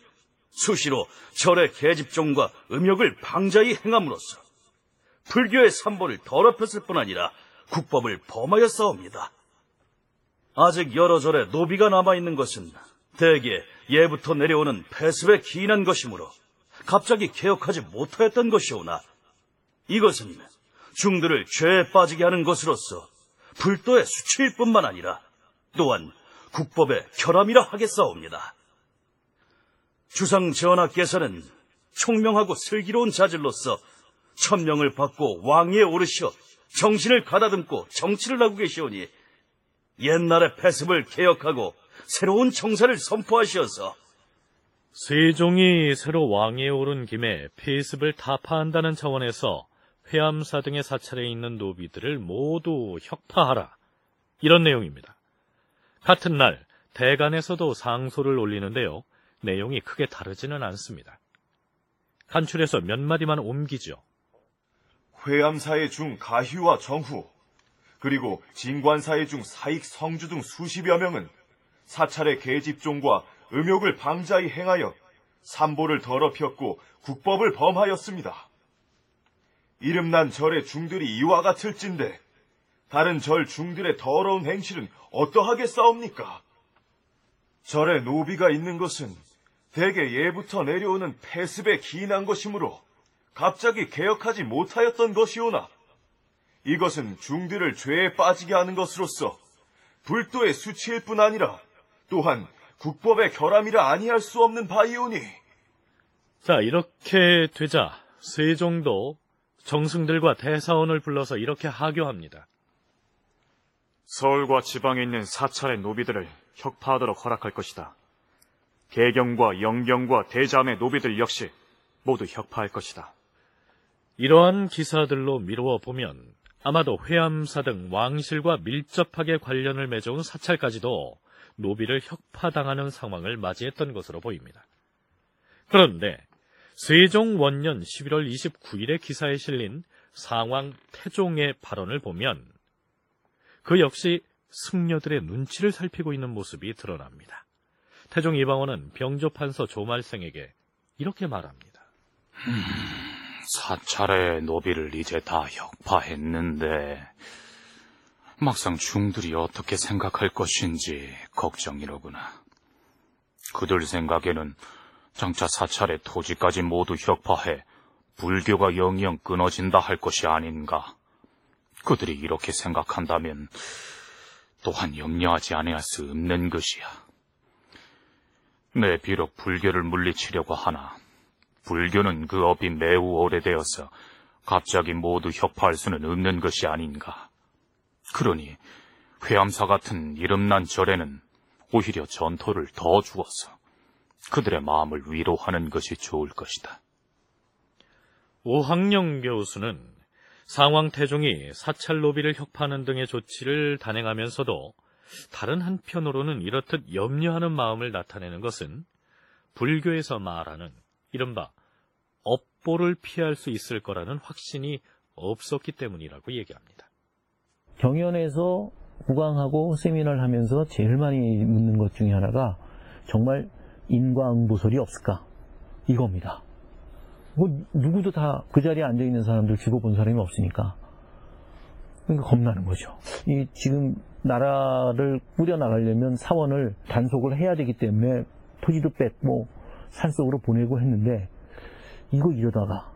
수시로 절의 계집종과 음역을 방자히 행함으로써 불교의 산보를 더럽혔을 뿐 아니라 국법을 범하였사옵니다. 아직 여러 절에 노비가 남아있는 것은 대개 예부터 내려오는 폐습에 기인한 것이므로 갑자기 개혁하지 못하였던 것이오나 이것은 중들을 죄에 빠지게 하는 것으로서 불도의 수치일 뿐만 아니라 또한 국법의 결함이라 하겠사옵니다. 주상 전하께서는 총명하고 슬기로운 자질로서 천명을 받고 왕위에 오르시어 정신을 가다듬고 정치를 하고 계시오니 옛날의 패습을 개혁하고 새로운 정사를 선포하시어서 세종이 새로 왕위에 오른 김에 폐습을 타파한다는 차원에서 회암사 등의 사찰에 있는 노비들을 모두 혁파하라, 이런 내용입니다. 같은 날 대간에서도 상소를 올리는데요, 내용이 크게 다르지는 않습니다. 간추려서 몇 마디만 옮기죠. 회암사의 중 가희와 정후, 그리고 진관사의 중 사익 성주 등 수십여 명은 사찰의 계집종과 음욕을 방자히 행하여 삼보를 더럽혔고 국법을 범하였습니다. 이름난 절의 중들이 이와 같을진데 다른 절 중들의 더러운 행실은 어떠하겠사옵니까? 절에 노비가 있는 것은 대개 예부터 내려오는 폐습에 기인한 것이므로 갑자기 개혁하지 못하였던 것이오나 이것은 중들을 죄에 빠지게 하는 것으로서 불도의 수치일 뿐 아니라 또한 국법의 결함이라 아니할 수 없는 바이오니. 자, 이렇게 되자 세종도 정승들과 대사원을 불러서 이렇게 하교합니다. 서울과 지방에 있는 사찰의 노비들을 혁파하도록 허락할 것이다. 개경과 영경과 대자암의 노비들 역시 모두 혁파할 것이다. 이러한 기사들로 미루어 보면 아마도 회암사 등 왕실과 밀접하게 관련을 맺어온 사찰까지도 노비를 혁파당하는 상황을 맞이했던 것으로 보입니다. 그런데 세종 원년 십일월 이십구일의 기사에 실린 상왕 태종의 발언을 보면 그 역시 승려들의 눈치를 살피고 있는 모습이 드러납니다. 태종 이방원은 병조판서 조말생에게 이렇게 말합니다. 음, 사찰의 노비를 이제 다 혁파했는데 막상 중들이 어떻게 생각할 것인지 걱정이로구나. 그들 생각에는 장차 사찰의 토지까지 모두 혁파해 불교가 영영 끊어진다 할 것이 아닌가. 그들이 이렇게 생각한다면 또한 염려하지 아니할 수 없는 것이야. 내 비록 불교를 물리치려고 하나 불교는 그 업이 매우 오래되어서 갑자기 모두 혁파할 수는 없는 것이 아닌가. 그러니 회암사 같은 이름난 절에는 오히려 전토를 더 주어서 그들의 마음을 위로하는 것이 좋을 것이다. 오학령 교수는 상왕 태종이 사찰 노비를 혁파하는 등의 조치를 단행하면서도 다른 한편으로는 이렇듯 염려하는 마음을 나타내는 것은 불교에서 말하는 이른바 업보를 피할 수 있을 거라는 확신이 없었기 때문이라고 얘기합니다. 경연에서 구강하고 세미나를 하면서 제일 많이 묻는 것 중에 하나가 정말 인과응보설이 없을까, 이겁니다. 뭐 누구도 다 그 자리에 앉아있는 사람들 죽어본 사람이 없으니까. 그러니까 겁나는 거죠. 이 지금 나라를 꾸려나가려면 사원을 단속을 해야 되기 때문에 토지도 뺏고 산속으로 보내고 했는데 이거 이러다가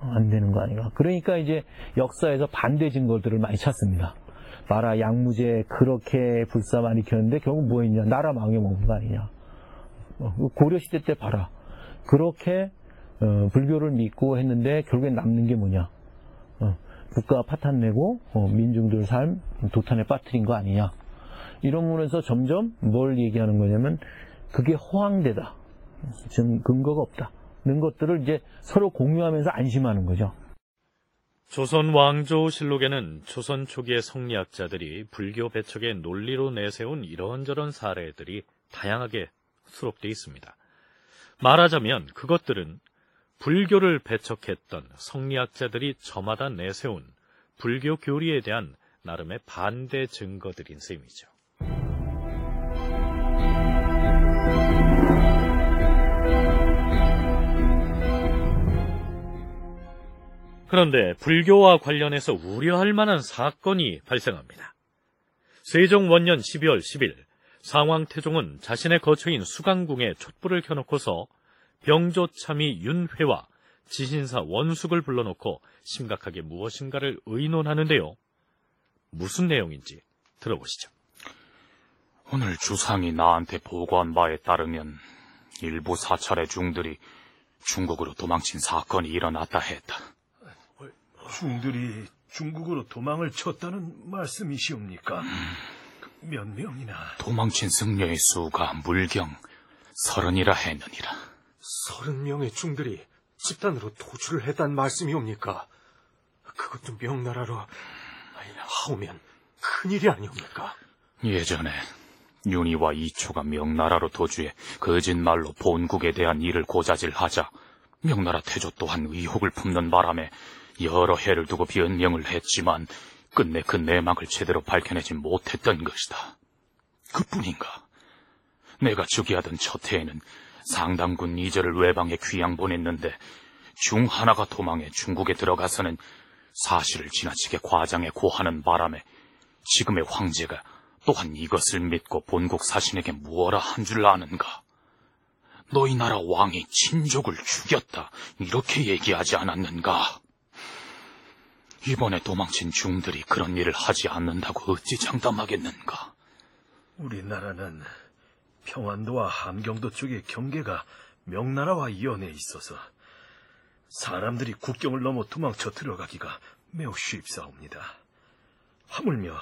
안 되는 거 아닌가. 그러니까 이제 역사에서 반대 증거들을 많이 찾습니다. 마라 양무제 그렇게 불사 많이 켰는데 결국 뭐 했냐, 나라 망해먹은 거 아니냐. 고려시대 때 봐라, 그렇게 어, 불교를 믿고 했는데 결국엔 남는 게 뭐냐, 어, 국가 파탄내고 어, 민중들 삶 도탄에 빠뜨린 거 아니냐. 이런 면에서 점점 뭘 얘기하는 거냐면 그게 허황되다, 지금 근거가 없다는 것들을 이제 서로 공유하면서 안심하는 거죠. 조선왕조실록에는 조선 초기의 성리학자들이 불교 배척의 논리로 내세운 이런저런 사례들이 다양하게 수록되어 있습니다. 말하자면 그것들은 불교를 배척했던 성리학자들이 저마다 내세운 불교 교리에 대한 나름의 반대 증거들인 셈이죠. 그런데 불교와 관련해서 우려할 만한 사건이 발생합니다. 세종 원년 십이월 십일 상왕 태종은 자신의 거처인 수강궁에 촛불을 켜놓고서 병조참의 윤회와 지신사 원숙을 불러놓고 심각하게 무엇인가를 의논하는데요. 무슨 내용인지 들어보시죠. 오늘 주상이 나한테 보고한 바에 따르면 일부 사찰의 중들이 중국으로 도망친 사건이 일어났다 했다. 중들이 중국으로 도망을 쳤다는 말씀이시옵니까? 음. 몇 명이나? 도망친 승려의 수가 물경 서른이라 했느니라. 서른 명의 중들이 집단으로 도주를 했단 말씀이옵니까? 그것도 명나라로 하오면 큰일이 아니옵니까? 예전에 윤희와 이초가 명나라로 도주해 거짓말로 본국에 대한 일을 고자질하자 명나라 태조 또한 의혹을 품는 바람에 여러 해를 두고 변명을 했지만 끝내 그 내막을 제대로 밝혀내지 못했던 것이다. 그뿐인가? 내가 즉위하던 첫 해에는 상당군 이절을 외방에 귀양 보냈는데 중 하나가 도망해 중국에 들어가서는 사실을 지나치게 과장해 고하는 바람에 지금의 황제가 또한 이것을 믿고 본국 사신에게 무엇라 한 줄 아는가? 너희 나라 왕이 친족을 죽였다 이렇게 얘기하지 않았는가? 이번에 도망친 중들이 그런 일을 하지 않는다고 어찌 장담하겠는가? 우리나라는 평안도와 함경도 쪽의 경계가 명나라와 연해 있어서 사람들이 국경을 넘어 도망쳐 들어가기가 매우 쉽사옵니다. 하물며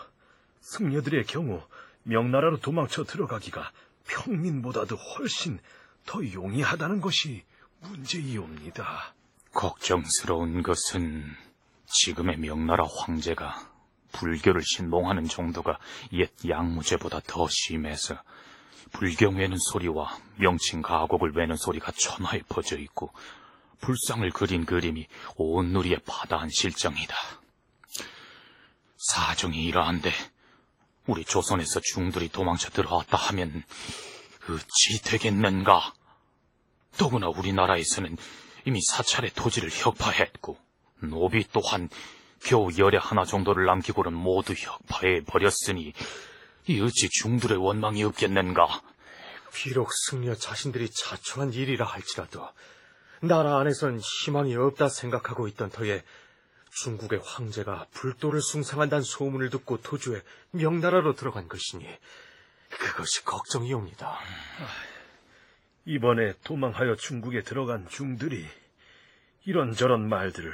승려들의 경우 명나라로 도망쳐 들어가기가 평민보다도 훨씬 더 용이하다는 것이 문제이옵니다. 걱정스러운 것은 지금의 명나라 황제가 불교를 신봉하는 정도가 옛 양무제보다 더 심해서 불경 외는 소리와 명칭 가곡을 외는 소리가 천하에 퍼져 있고 불상을 그린 그림이 온 누리에 파다한 실정이다. 사정이 이러한데 우리 조선에서 중들이 도망쳐 들어왔다 하면 어찌 되겠는가? 더구나 우리나라에서는 이미 사찰의 토지를 혁파했고 노비 또한 겨우 열애 하나 정도를 남기고는 모두 혁파해버렸으니 이 어찌 중들의 원망이 없겠는가? 비록 승려 자신들이 자초한 일이라 할지라도 나라 안에선 희망이 없다 생각하고 있던 터에 중국의 황제가 불도를 숭상한다는 소문을 듣고 도주해 명나라로 들어간 것이니 그것이 걱정이옵니다. 이번에 도망하여 중국에 들어간 중들이 이런저런 말들을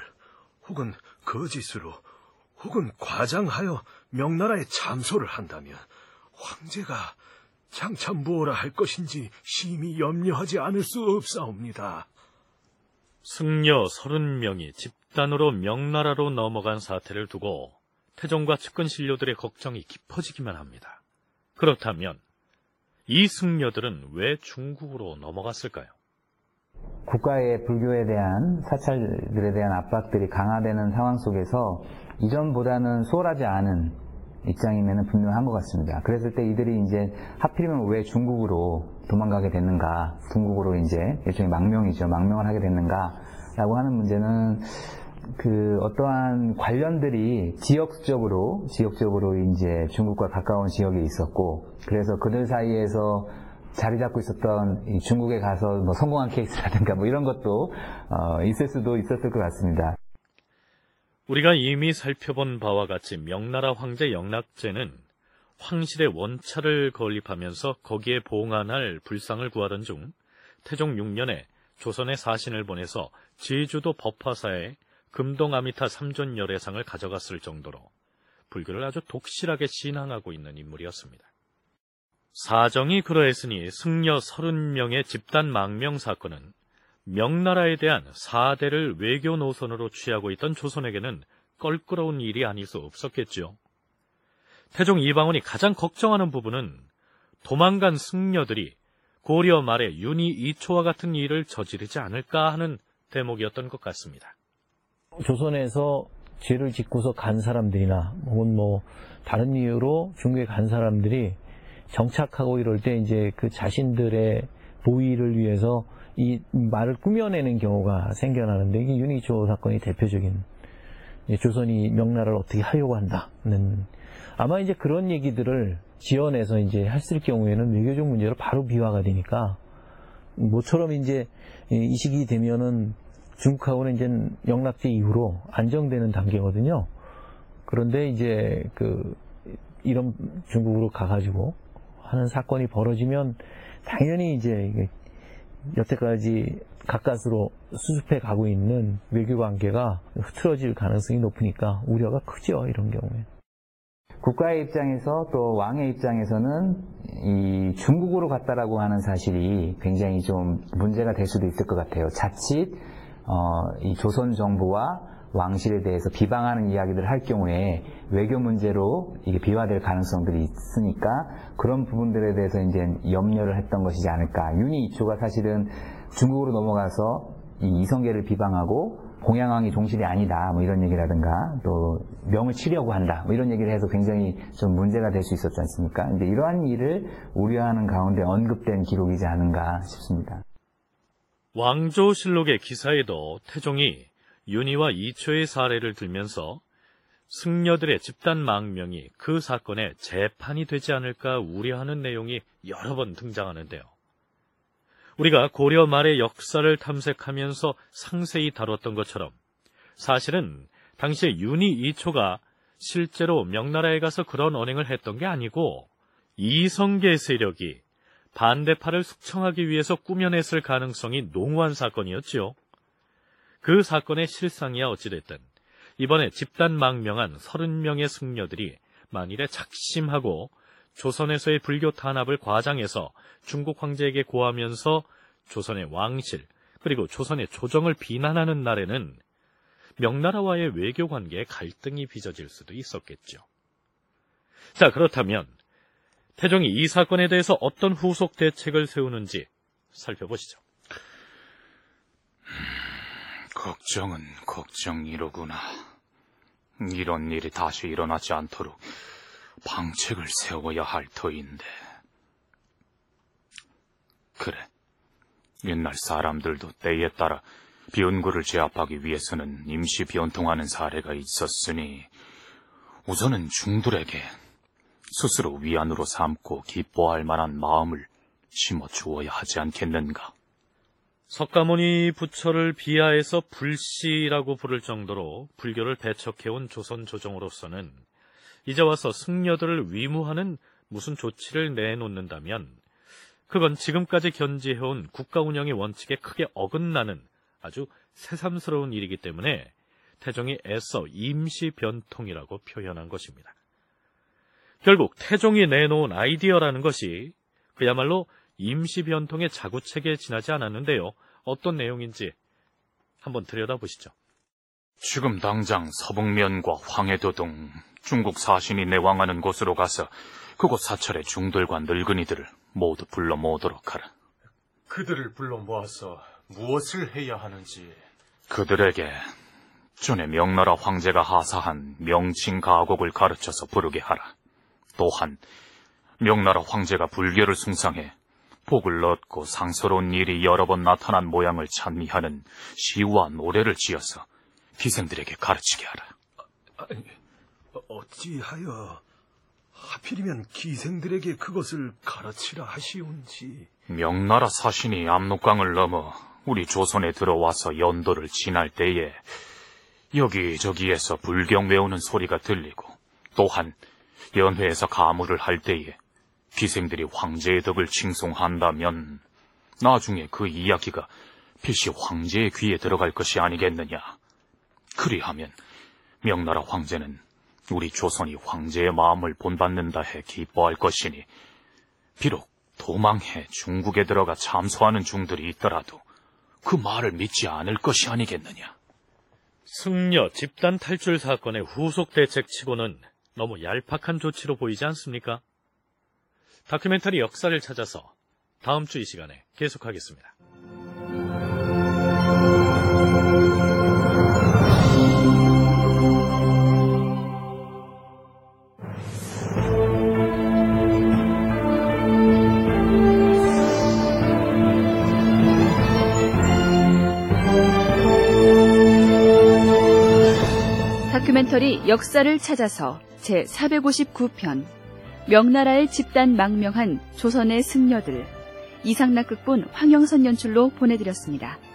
혹은 거짓으로 혹은 과장하여 명나라에 참소를 한다면 황제가 장차 무엇라 할 것인지 심히 염려하지 않을 수 없사옵니다. 승려 서른 명이 집단으로 명나라로 넘어간 사태를 두고 태종과 측근 신료들의 걱정이 깊어지기만 합니다. 그렇다면 이 승려들은 왜 중국으로 넘어갔을까요? 국가의 불교에 대한 사찰들에 대한 압박들이 강화되는 상황 속에서 이전보다는 수월하지 않은 입장임에는 분명한 것 같습니다. 그랬을 때 이들이 이제 하필이면 왜 중국으로 도망가게 됐는가, 중국으로 이제 일종의 망명이죠. 망명을 하게 됐는가라고 하는 문제는 그 어떠한 관련들이 지역적으로 지역적으로 이제 중국과 가까운 지역에 있었고, 그래서 그들 사이에서 자리 잡고 있었던 중국에 가서 뭐 성공한 케이스라든가 뭐 이런 것도 어 있을 수도 있었을 것 같습니다. 우리가 이미 살펴본 바와 같이 명나라 황제 영락제는 황실의 원찰을 건립하면서 거기에 봉안할 불상을 구하던 중 태종 육 년에 조선에 사신을 보내서 제주도 법화사에 금동아미타 삼존 열애상을 가져갔을 정도로 불교를 아주 독실하게 신앙하고 있는 인물이었습니다. 사정이 그러했으니 승려 서른 명의 집단 망명 사건은 명나라에 대한 사대를 외교 노선으로 취하고 있던 조선에게는 껄끄러운 일이 아닐 수 없었겠지요. 태종 이방원이 가장 걱정하는 부분은 도망간 승려들이 고려 말에 윤희 이초와 같은 일을 저지르지 않을까 하는 대목이었던 것 같습니다. 조선에서 죄를 짓고서 간 사람들이나 혹은 뭐 다른 이유로 중국에 간 사람들이 정착하고 이럴 때 이제 그 자신들의 도의를 위해서 이 말을 꾸며내는 경우가 생겨나는데, 이게 윤희조 사건이 대표적인 조선이 명나라를 어떻게 하려고 한다는, 아마 이제 그런 얘기들을 지어내서 이제 했을 경우에는 외교적 문제로 바로 비화가 되니까 모처럼 이제 이 시기 되면은 중국하고는 이제 영락제 이후로 안정되는 단계거든요. 그런데 이제 그 이런 중국으로 가가지고 하는 사건이 벌어지면 당연히 이제 여태까지 가까스로 수습해 가고 있는 외교 관계가 흐트러질 가능성이 높으니까 우려가 크죠, 이런 경우에. 국가의 입장에서 또 왕의 입장에서는 이 중국으로 갔다라고 하는 사실이 굉장히 좀 문제가 될 수도 있을 것 같아요. 자칫 어, 이 조선 정부와 왕실에 대해서 비방하는 이야기들을 할 경우에 외교 문제로 이게 비화될 가능성들이 있으니까 그런 부분들에 대해서 이제 염려를 했던 것이지 않을까. 윤희, 이초가 사실은 중국으로 넘어가서 이 이성계를 비방하고 공양왕이 종실이 아니다 뭐 이런 얘기라든가 또 명을 치려고 한다 뭐 이런 얘기를 해서 굉장히 좀 문제가 될 수 있었지 않습니까? 근데 이러한 일을 우려하는 가운데 언급된 기록이지 않은가 싶습니다. 왕조실록의 기사에도 태종이 윤희와 이초의 사례를 들면서 승려들의 집단 망명이 그 사건의 재판이 되지 않을까 우려하는 내용이 여러 번 등장하는데요. 우리가 고려 말의 역사를 탐색하면서 상세히 다뤘던 것처럼 사실은 당시에 윤희, 이초가 실제로 명나라에 가서 그런 언행을 했던 게 아니고 이성계 세력이 반대파를 숙청하기 위해서 꾸며냈을 가능성이 농후한 사건이었지요. 그 사건의 실상이야 어찌됐든 이번에 집단 망명한 삼십 명의 승려들이 만일에 작심하고 조선에서의 불교 탄압을 과장해서 중국 황제에게 고하면서 조선의 왕실 그리고 조선의 조정을 비난하는 날에는 명나라와의 외교 관계에 갈등이 빚어질 수도 있었겠죠. 자, 그렇다면 태종이 이 사건에 대해서 어떤 후속 대책을 세우는지 살펴보시죠. 걱정은 걱정이로구나. 이런 일이 다시 일어나지 않도록 방책을 세워야 할 터인데. 그래, 옛날 사람들도 때에 따라 비온구를 제압하기 위해서는 임시 변통하는 사례가 있었으니 우선은 중들에게 스스로 위안으로 삼고 기뻐할 만한 마음을 심어주어야 하지 않겠는가. 석가모니 부처를 비하해서 불씨라고 부를 정도로 불교를 배척해온 조선 조정으로서는 이제 와서 승려들을 위무하는 무슨 조치를 내놓는다면 그건 지금까지 견지해온 국가 운영의 원칙에 크게 어긋나는 아주 새삼스러운 일이기 때문에 태종이 애써 임시 변통이라고 표현한 것입니다. 결국 태종이 내놓은 아이디어라는 것이 그야말로 임시 변통의 자구책에 지나지 않았는데요. 어떤 내용인지 한번 들여다보시죠. 지금 당장 서북면과 황해도 등 중국 사신이 내왕하는 곳으로 가서 그곳 사찰의 중들과 늙은이들을 모두 불러 모으도록 하라. 그들을 불러 모아서 무엇을 해야 하는지. 그들에게 전에 명나라 황제가 하사한 명칭 가곡을 가르쳐서 부르게 하라. 또한 명나라 황제가 불교를 숭상해 복을 얻고 상서로운 일이 여러 번 나타난 모양을 찬미하는 시와 노래를 지어서 기생들에게 가르치게 하라. 아니, 어찌하여 하필이면 기생들에게 그것을 가르치라 하시온지. 명나라 사신이 압록강을 넘어 우리 조선에 들어와서 연도를 지날 때에 여기저기에서 불경 외우는 소리가 들리고 또한 연회에서 가무를 할 때에 기생들이 황제의 덕을 칭송한다면 나중에 그 이야기가 필시 황제의 귀에 들어갈 것이 아니겠느냐. 그리하면 명나라 황제는 우리 조선이 황제의 마음을 본받는다 해 기뻐할 것이니 비록 도망해 중국에 들어가 참소하는 중들이 있더라도 그 말을 믿지 않을 것이 아니겠느냐. 승려 집단 탈출 사건의 후속 대책치고는 너무 얄팍한 조치로 보이지 않습니까? 다큐멘터리 역사를 찾아서 다음 주 이 시간에 계속하겠습니다. 다큐멘터리 역사를 찾아서 제사백오십구 편 명나라의 집단 망명한 조선의 승려들, 이상락 극본, 황영선 연출로 보내드렸습니다.